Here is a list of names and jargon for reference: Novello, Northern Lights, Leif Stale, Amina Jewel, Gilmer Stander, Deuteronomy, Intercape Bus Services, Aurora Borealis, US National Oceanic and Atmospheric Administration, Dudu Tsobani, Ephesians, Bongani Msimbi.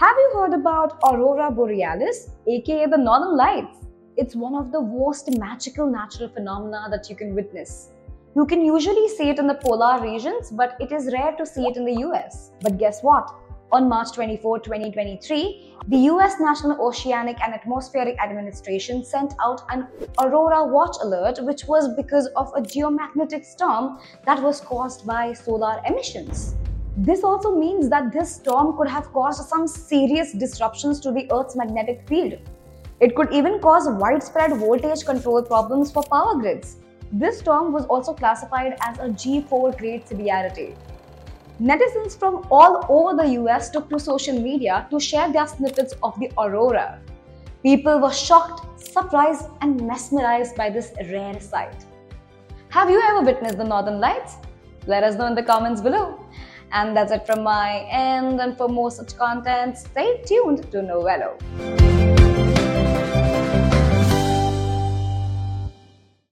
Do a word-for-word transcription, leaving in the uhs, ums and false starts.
Have you heard about Aurora Borealis, aka the Northern Lights? It's one of the most magical natural phenomena that you can witness. You can usually see it in the polar regions, but it is rare to see it in the U S. But guess what? On March twenty-fourth, twenty twenty-three, the U S National Oceanic and Atmospheric Administration sent out an Aurora Watch Alert, which was because of a geomagnetic storm that was caused by solar emissions. This also means that this storm could have caused some serious disruptions to the Earth's magnetic field. It could even cause widespread voltage control problems for power grids. This storm was also classified as a G four grade severity. Netizens from all over the U S took to social media to share their snippets of the aurora. People were shocked, surprised, and mesmerized by this rare sight. Have you ever witnessed the Northern Lights? Let us know in the comments below. And that's it from my end, and for more such content, stay tuned to Novello.